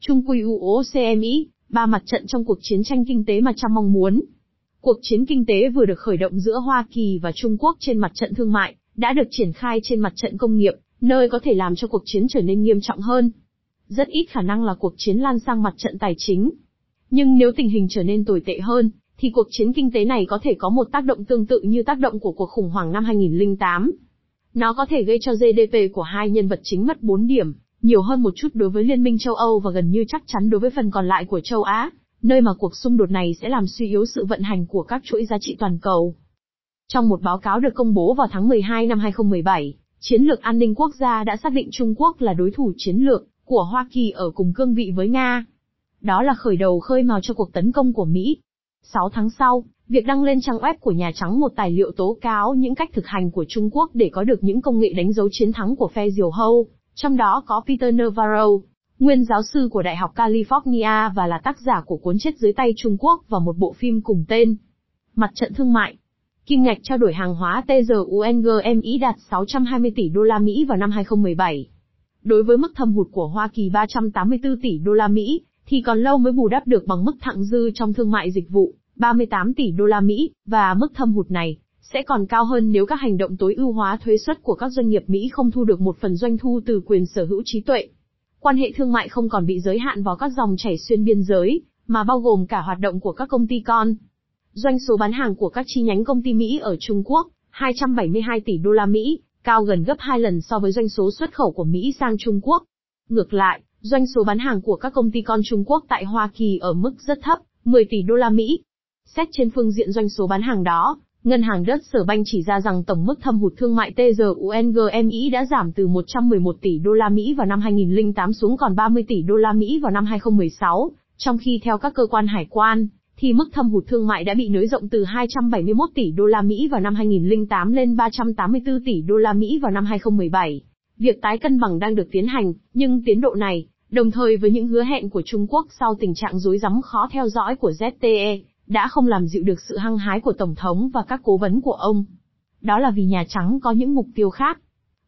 Trung Quy UOCE Mỹ, ba mặt trận trong cuộc chiến tranh kinh tế mà Trump mong muốn. Cuộc chiến kinh tế vừa được khởi động giữa Hoa Kỳ và Trung Quốc trên mặt trận thương mại, đã được triển khai trên mặt trận công nghiệp, nơi có thể làm cho cuộc chiến trở nên nghiêm trọng hơn. Rất ít khả năng là cuộc chiến lan sang mặt trận tài chính. Nhưng nếu tình hình trở nên tồi tệ hơn, thì cuộc chiến kinh tế này có thể có một tác động tương tự như tác động của cuộc khủng hoảng năm 2008. Nó có thể gây cho GDP của hai nhân vật chính mất 4 điểm, nhiều hơn một chút đối với Liên minh châu Âu và gần như chắc chắn đối với phần còn lại của châu Á, nơi mà cuộc xung đột này sẽ làm suy yếu sự vận hành của các chuỗi giá trị toàn cầu. Trong một báo cáo được công bố vào tháng 12 năm 2017, Chiến lược An ninh Quốc gia đã xác định Trung Quốc là đối thủ chiến lược của Hoa Kỳ ở cùng cương vị với Nga. Đó là khởi đầu khơi mào cho cuộc tấn công của Mỹ. 6 tháng sau, việc đăng lên trang web của Nhà Trắng một tài liệu tố cáo những cách thực hành của Trung Quốc để có được những công nghệ đánh dấu chiến thắng của phe diều hâu, trong đó có Peter Navarro, nguyên giáo sư của Đại học California và là tác giả của cuốn Chết dưới tay Trung Quốc và một bộ phim cùng tên. Mặt trận thương mại. Kim ngạch trao đổi hàng hóa TRUNGMI đạt 620 tỷ đô la Mỹ vào năm 2017. Đối với mức thâm hụt của Hoa Kỳ 384 tỷ đô la Mỹ, thì còn lâu mới bù đắp được bằng mức thặng dư trong thương mại dịch vụ 38 tỷ đô la Mỹ, và mức thâm hụt này sẽ còn cao hơn nếu các hành động tối ưu hóa thuế suất của các doanh nghiệp Mỹ không thu được một phần doanh thu từ quyền sở hữu trí tuệ. Quan hệ thương mại không còn bị giới hạn vào các dòng chảy xuyên biên giới, mà bao gồm cả hoạt động của các công ty con. Doanh số bán hàng của các chi nhánh công ty Mỹ ở Trung Quốc, 272 tỷ đô la Mỹ, cao gần gấp 2 lần so với doanh số xuất khẩu của Mỹ sang Trung Quốc. Ngược lại, doanh số bán hàng của các công ty con Trung Quốc tại Hoa Kỳ ở mức rất thấp, 10 tỷ đô la Mỹ. Xét trên phương diện doanh số bán hàng đó, ngân hàng Deutsche Bank chỉ ra rằng tổng mức thâm hụt thương mại TRUNGMI đã giảm từ 111 tỷ đô la Mỹ vào năm 2008 xuống còn 30 tỷ đô la Mỹ vào năm 2016, trong khi theo các cơ quan hải quan, thì mức thâm hụt thương mại đã bị nới rộng từ 271 tỷ đô la Mỹ vào năm 2008 lên 384 tỷ đô la Mỹ vào năm 2017. Việc tái cân bằng đang được tiến hành, nhưng tiến độ này, đồng thời với những hứa hẹn của Trung Quốc sau tình trạng rối rắm khó theo dõi của ZTE, đã không làm dịu được sự hăng hái của Tổng thống và các cố vấn của ông. Đó là vì Nhà Trắng có những mục tiêu khác.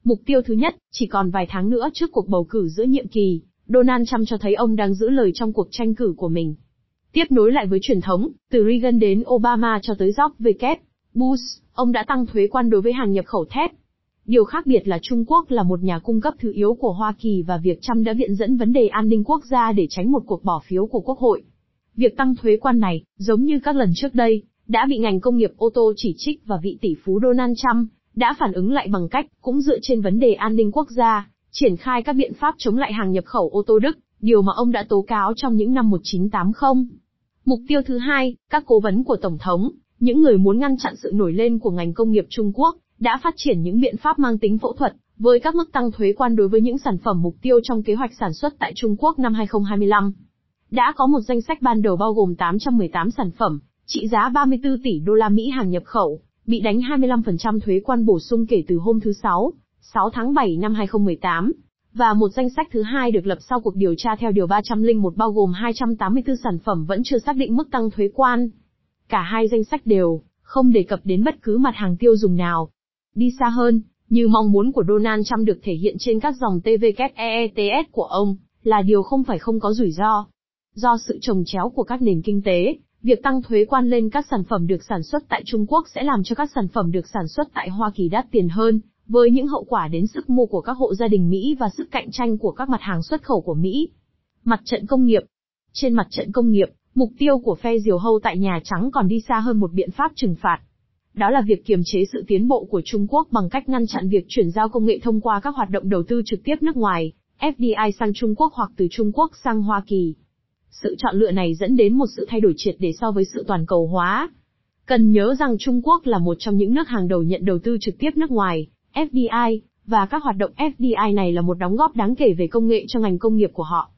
Mục tiêu thứ nhất, chỉ còn vài tháng nữa trước cuộc bầu cử giữa nhiệm kỳ, Donald Trump cho thấy ông đang giữ lời trong cuộc tranh cử của mình. Tiếp nối lại với truyền thống, từ Reagan đến Obama cho tới George W. Bush, ông đã tăng thuế quan đối với hàng nhập khẩu thép. Điều khác biệt là Trung Quốc là một nhà cung cấp thứ yếu của Hoa Kỳ và việc Trump đã viện dẫn vấn đề an ninh quốc gia để tránh một cuộc bỏ phiếu của Quốc hội. Việc tăng thuế quan này, giống như các lần trước đây, đã bị ngành công nghiệp ô tô chỉ trích và vị tỷ phú Donald Trump đã phản ứng lại bằng cách, cũng dựa trên vấn đề an ninh quốc gia, triển khai các biện pháp chống lại hàng nhập khẩu ô tô Đức, điều mà ông đã tố cáo trong những năm 1980. Mục tiêu thứ hai, các cố vấn của Tổng thống, những người muốn ngăn chặn sự nổi lên của ngành công nghiệp Trung Quốc, đã phát triển những biện pháp mang tính phẫu thuật, với các mức tăng thuế quan đối với những sản phẩm mục tiêu trong kế hoạch sản xuất tại Trung Quốc năm 2025. Đã có một danh sách ban đầu bao gồm 818 sản phẩm, trị giá 34 tỷ đô la Mỹ hàng nhập khẩu, bị đánh 25% thuế quan bổ sung kể từ hôm thứ Sáu, 6 tháng 7 năm 2018, và một danh sách thứ hai được lập sau cuộc điều tra theo Điều 301 bao gồm 284 sản phẩm vẫn chưa xác định mức tăng thuế quan. Cả hai danh sách đều không đề cập đến bất cứ mặt hàng tiêu dùng nào. Đi xa hơn, như mong muốn của Donald Trump được thể hiện trên các dòng TWEETS của ông, là điều không phải không có rủi ro. Do sự chồng chéo của các nền kinh tế, việc tăng thuế quan lên các sản phẩm được sản xuất tại Trung Quốc sẽ làm cho các sản phẩm được sản xuất tại Hoa Kỳ đắt tiền hơn, với những hậu quả đến sức mua của các hộ gia đình Mỹ và sức cạnh tranh của các mặt hàng xuất khẩu của Mỹ. Mặt trận công nghiệp. Trên mặt trận công nghiệp, mục tiêu của phe diều hâu tại Nhà Trắng còn đi xa hơn một biện pháp trừng phạt. Đó là việc kiềm chế sự tiến bộ của Trung Quốc bằng cách ngăn chặn việc chuyển giao công nghệ thông qua các hoạt động đầu tư trực tiếp nước ngoài, FDI sang Trung Quốc hoặc từ Trung Quốc sang Hoa Kỳ. Sự chọn lựa này dẫn đến một sự thay đổi triệt để so với sự toàn cầu hóa. Cần nhớ rằng Trung Quốc là một trong những nước hàng đầu nhận đầu tư trực tiếp nước ngoài, FDI, và các hoạt động FDI này là một đóng góp đáng kể về công nghệ cho ngành công nghiệp của họ.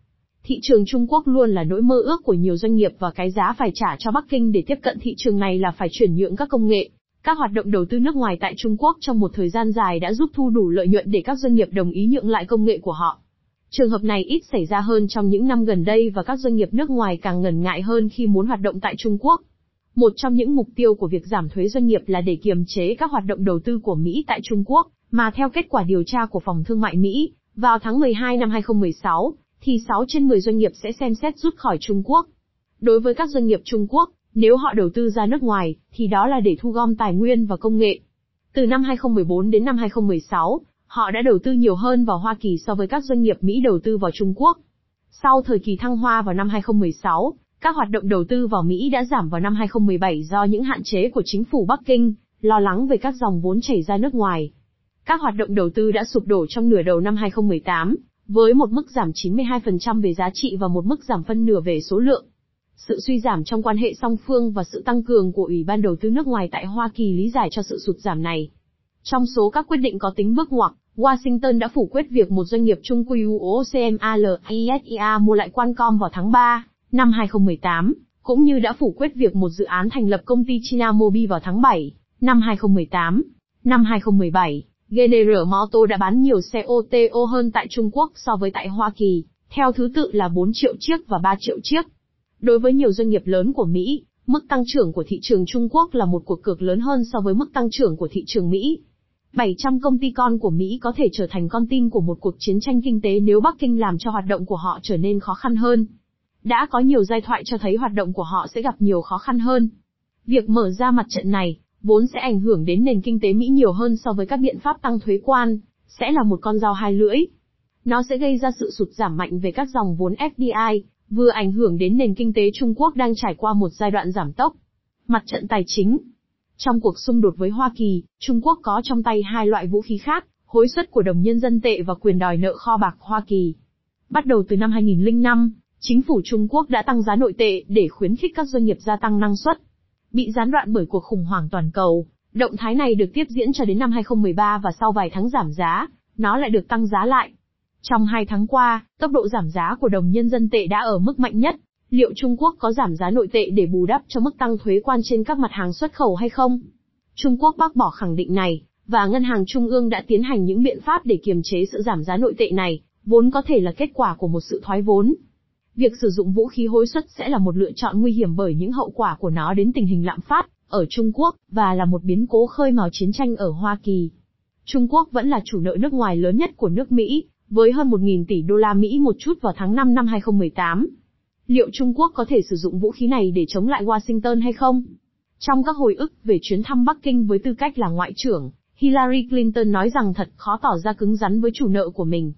Thị trường Trung Quốc luôn là nỗi mơ ước của nhiều doanh nghiệp và cái giá phải trả cho Bắc Kinh để tiếp cận thị trường này là phải chuyển nhượng các công nghệ. Các hoạt động đầu tư nước ngoài tại Trung Quốc trong một thời gian dài đã giúp thu đủ lợi nhuận để các doanh nghiệp đồng ý nhượng lại công nghệ của họ. Trường hợp này ít xảy ra hơn trong những năm gần đây và các doanh nghiệp nước ngoài càng ngần ngại hơn khi muốn hoạt động tại Trung Quốc. Một trong những mục tiêu của việc giảm thuế doanh nghiệp là để kiềm chế các hoạt động đầu tư của Mỹ tại Trung Quốc, mà theo kết quả điều tra của Phòng Thương mại Mỹ, vào tháng 12 năm 2016, thì 6 trên 10 doanh nghiệp sẽ xem xét rút khỏi Trung Quốc. Đối với các doanh nghiệp Trung Quốc, nếu họ đầu tư ra nước ngoài, thì đó là để thu gom tài nguyên và công nghệ. Từ năm 2014 đến năm 2016, họ đã đầu tư nhiều hơn vào Hoa Kỳ so với các doanh nghiệp Mỹ đầu tư vào Trung Quốc. Sau thời kỳ thăng hoa vào năm 2016, các hoạt động đầu tư vào Mỹ đã giảm vào năm 2017 do những hạn chế của chính phủ Bắc Kinh, lo lắng về các dòng vốn chảy ra nước ngoài. Các hoạt động đầu tư đã sụp đổ trong nửa đầu năm 2018, với một mức giảm 92% về giá trị và một mức giảm phân nửa về số lượng. Sự suy giảm trong quan hệ song phương và sự tăng cường của Ủy ban đầu tư nước ngoài tại Hoa Kỳ lý giải cho sự sụt giảm này. Trong số các quyết định có tính bước ngoặt, Washington đã phủ quyết việc một doanh nghiệp Trung QOCMALISIA mua lại Qualcomm vào tháng 3 năm 2018, cũng như đã phủ quyết việc một dự án thành lập công ty China Mobile vào tháng 7 năm 2018. Năm 2017, General Motors đã bán nhiều xe OTO hơn tại Trung Quốc so với tại Hoa Kỳ, theo thứ tự là 4 triệu chiếc và 3 triệu chiếc. Đối với nhiều doanh nghiệp lớn của Mỹ, mức tăng trưởng của thị trường Trung Quốc là một cuộc cược lớn hơn so với mức tăng trưởng của thị trường Mỹ. 700 công ty con của Mỹ có thể trở thành con tin của một cuộc chiến tranh kinh tế nếu Bắc Kinh làm cho hoạt động của họ trở nên khó khăn hơn. Đã có nhiều giai thoại cho thấy hoạt động của họ sẽ gặp nhiều khó khăn hơn. Việc mở ra mặt trận này, vốn sẽ ảnh hưởng đến nền kinh tế Mỹ nhiều hơn so với các biện pháp tăng thuế quan, sẽ là một con dao hai lưỡi. Nó sẽ gây ra sự sụt giảm mạnh về các dòng vốn FDI, vừa ảnh hưởng đến nền kinh tế Trung Quốc đang trải qua một giai đoạn giảm tốc. Mặt trận tài chính. Trong cuộc xung đột với Hoa Kỳ, Trung Quốc có trong tay hai loại vũ khí khác, hối suất của đồng nhân dân tệ và quyền đòi nợ kho bạc Hoa Kỳ. Bắt đầu từ năm 2005, chính phủ Trung Quốc đã tăng giá nội tệ để khuyến khích các doanh nghiệp gia tăng năng suất. Bị gián đoạn bởi cuộc khủng hoảng toàn cầu, động thái này được tiếp diễn cho đến năm 2013 và sau vài tháng giảm giá, nó lại được tăng giá lại. Trong 2 tháng qua, tốc độ giảm giá của đồng nhân dân tệ đã ở mức mạnh nhất. Liệu Trung Quốc có giảm giá nội tệ để bù đắp cho mức tăng thuế quan trên các mặt hàng xuất khẩu hay không? Trung Quốc bác bỏ khẳng định này, và Ngân hàng Trung ương đã tiến hành những biện pháp để kiềm chế sự giảm giá nội tệ này, vốn có thể là kết quả của một sự thoái vốn. Việc sử dụng vũ khí hối suất sẽ là một lựa chọn nguy hiểm bởi những hậu quả của nó đến tình hình lạm phát ở Trung Quốc và là một biến cố khơi mào chiến tranh ở Hoa Kỳ. Trung Quốc vẫn là chủ nợ nước ngoài lớn nhất của nước Mỹ, với hơn 1.000 tỷ đô la Mỹ một chút vào tháng 5 năm 2018. Liệu Trung Quốc có thể sử dụng vũ khí này để chống lại Washington hay không? Trong các hồi ức về chuyến thăm Bắc Kinh với tư cách là ngoại trưởng, Hillary Clinton nói rằng thật khó tỏ ra cứng rắn với chủ nợ của mình.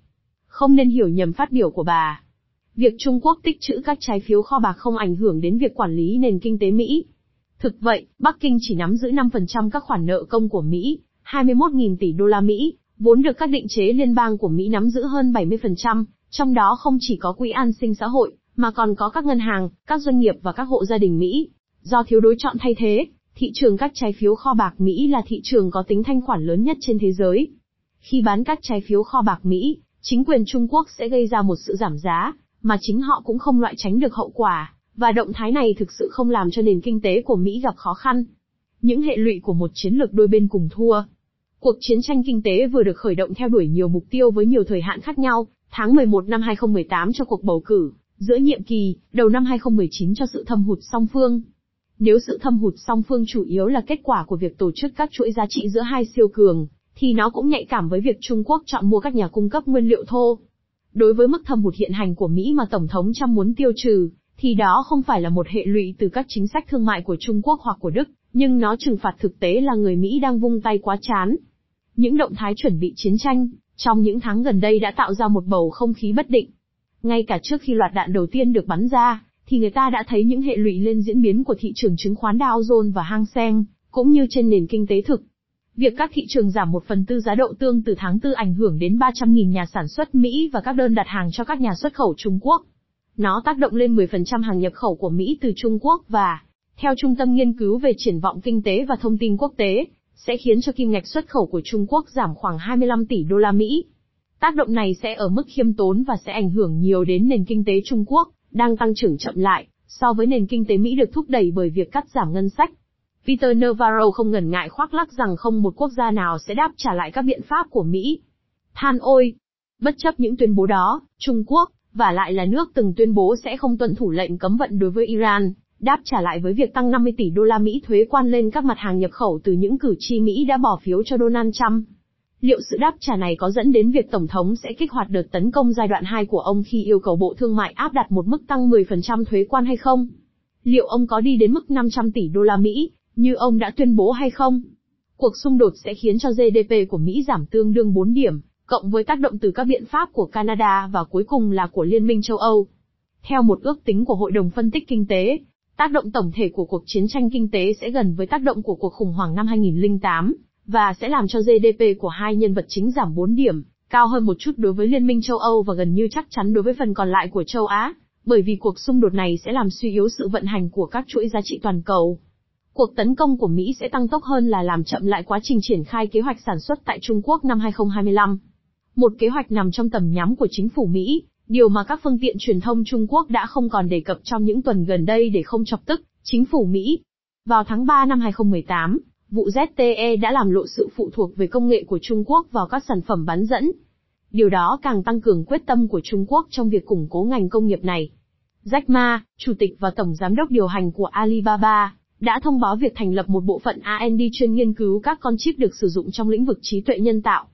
Không nên hiểu nhầm phát biểu của bà. Việc Trung Quốc tích trữ các trái phiếu kho bạc không ảnh hưởng đến việc quản lý nền kinh tế Mỹ. Thực vậy, Bắc Kinh chỉ nắm giữ 5% các khoản nợ công của Mỹ, 21.000 tỷ đô la Mỹ, vốn được các định chế liên bang của Mỹ nắm giữ hơn 70%, trong đó không chỉ có quỹ an sinh xã hội, mà còn có các ngân hàng, các doanh nghiệp và các hộ gia đình Mỹ. Do thiếu đối chọn thay thế, thị trường các trái phiếu kho bạc Mỹ là thị trường có tính thanh khoản lớn nhất trên thế giới. Khi bán các trái phiếu kho bạc Mỹ, chính quyền Trung Quốc sẽ gây ra một sự giảm giá, mà chính họ cũng không loại tránh được hậu quả, và động thái này thực sự không làm cho nền kinh tế của Mỹ gặp khó khăn. Những hệ lụy của một chiến lược đôi bên cùng thua. Cuộc chiến tranh kinh tế vừa được khởi động theo đuổi nhiều mục tiêu với nhiều thời hạn khác nhau, tháng 11 năm 2018 cho cuộc bầu cử giữa nhiệm kỳ, đầu năm 2019 cho sự thâm hụt song phương. Nếu sự thâm hụt song phương chủ yếu là kết quả của việc tổ chức các chuỗi giá trị giữa hai siêu cường, thì nó cũng nhạy cảm với việc Trung Quốc chọn mua các nhà cung cấp nguyên liệu thô. Đối với mức thâm hụt hiện hành của Mỹ mà Tổng thống Trump muốn tiêu trừ, thì đó không phải là một hệ lụy từ các chính sách thương mại của Trung Quốc hoặc của Đức, nhưng nó trừng phạt thực tế là người Mỹ đang vung tay quá chán. Những động thái chuẩn bị chiến tranh, trong những tháng gần đây đã tạo ra một bầu không khí bất định. Ngay cả trước khi loạt đạn đầu tiên được bắn ra, thì người ta đã thấy những hệ lụy lên diễn biến của thị trường chứng khoán Dow Jones và Hang Seng, cũng như trên nền kinh tế thực. Việc các thị trường giảm 1/4 giá đậu tương từ tháng 4 ảnh hưởng đến 300.000 nhà sản xuất Mỹ và các đơn đặt hàng cho các nhà xuất khẩu Trung Quốc. Nó tác động lên 10% hàng nhập khẩu của Mỹ từ Trung Quốc và, theo Trung tâm Nghiên cứu về Triển vọng Kinh tế và Thông tin Quốc tế, sẽ khiến cho kim ngạch xuất khẩu của Trung Quốc giảm khoảng 25 tỷ đô la Mỹ. Tác động này sẽ ở mức khiêm tốn và sẽ ảnh hưởng nhiều đến nền kinh tế Trung Quốc, đang tăng trưởng chậm lại, so với nền kinh tế Mỹ được thúc đẩy bởi việc cắt giảm ngân sách. Peter Navarro không ngần ngại khoác lác rằng không một quốc gia nào sẽ đáp trả lại các biện pháp của Mỹ. Than ôi! Bất chấp những tuyên bố đó, Trung Quốc, vả lại là nước từng tuyên bố sẽ không tuân thủ lệnh cấm vận đối với Iran, đáp trả lại với việc tăng 50 tỷ đô la Mỹ thuế quan lên các mặt hàng nhập khẩu từ những cử tri Mỹ đã bỏ phiếu cho Donald Trump. Liệu sự đáp trả này có dẫn đến việc Tổng thống sẽ kích hoạt đợt tấn công giai đoạn 2 của ông khi yêu cầu Bộ Thương mại áp đặt một mức tăng 10% thuế quan hay không? Liệu ông có đi đến mức 500 tỷ đô la Mỹ, như ông đã tuyên bố hay không? Cuộc xung đột sẽ khiến cho GDP của Mỹ giảm tương đương 4 điểm, cộng với tác động từ các biện pháp của Canada và cuối cùng là của Liên minh châu Âu. Theo một ước tính của Hội đồng Phân tích Kinh tế, tác động tổng thể của cuộc chiến tranh kinh tế sẽ gần với tác động của cuộc khủng hoảng năm 2008, và sẽ làm cho GDP của hai nhân vật chính giảm 4 điểm, cao hơn một chút đối với Liên minh châu Âu và gần như chắc chắn đối với phần còn lại của châu Á, bởi vì cuộc xung đột này sẽ làm suy yếu sự vận hành của các chuỗi giá trị toàn cầu. Cuộc tấn công của Mỹ sẽ tăng tốc hơn là làm chậm lại quá trình triển khai kế hoạch sản xuất tại Trung Quốc năm 2025. Một kế hoạch nằm trong tầm nhắm của chính phủ Mỹ, điều mà các phương tiện truyền thông Trung Quốc đã không còn đề cập trong những tuần gần đây để không chọc tức chính phủ Mỹ. Vào tháng 3 năm 2018, vụ ZTE đã làm lộ sự phụ thuộc về công nghệ của Trung Quốc vào các sản phẩm bán dẫn. Điều đó càng tăng cường quyết tâm của Trung Quốc trong việc củng cố ngành công nghiệp này. Jack Ma, chủ tịch và tổng giám đốc điều hành của Alibaba, đã thông báo việc thành lập một bộ phận R&D chuyên nghiên cứu các con chip được sử dụng trong lĩnh vực trí tuệ nhân tạo.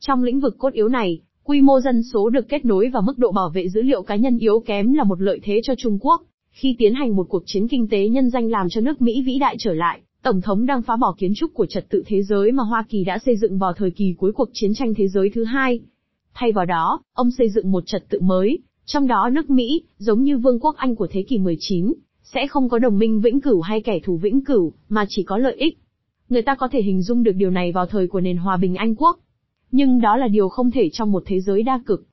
Trong lĩnh vực cốt yếu này, quy mô dân số được kết nối và mức độ bảo vệ dữ liệu cá nhân yếu kém là một lợi thế cho Trung Quốc. Khi tiến hành một cuộc chiến kinh tế nhân danh làm cho nước Mỹ vĩ đại trở lại, Tổng thống đang phá bỏ kiến trúc của trật tự thế giới mà Hoa Kỳ đã xây dựng vào thời kỳ cuối cuộc chiến tranh thế giới thứ hai. Thay vào đó, ông xây dựng một trật tự mới, trong đó nước Mỹ, giống như Vương quốc Anh của thế kỷ 19, sẽ không có đồng minh vĩnh cửu hay kẻ thù vĩnh cửu, mà chỉ có lợi ích. Người ta có thể hình dung được điều này vào thời của nền hòa bình Anh quốc. Nhưng đó là điều không thể trong một thế giới đa cực.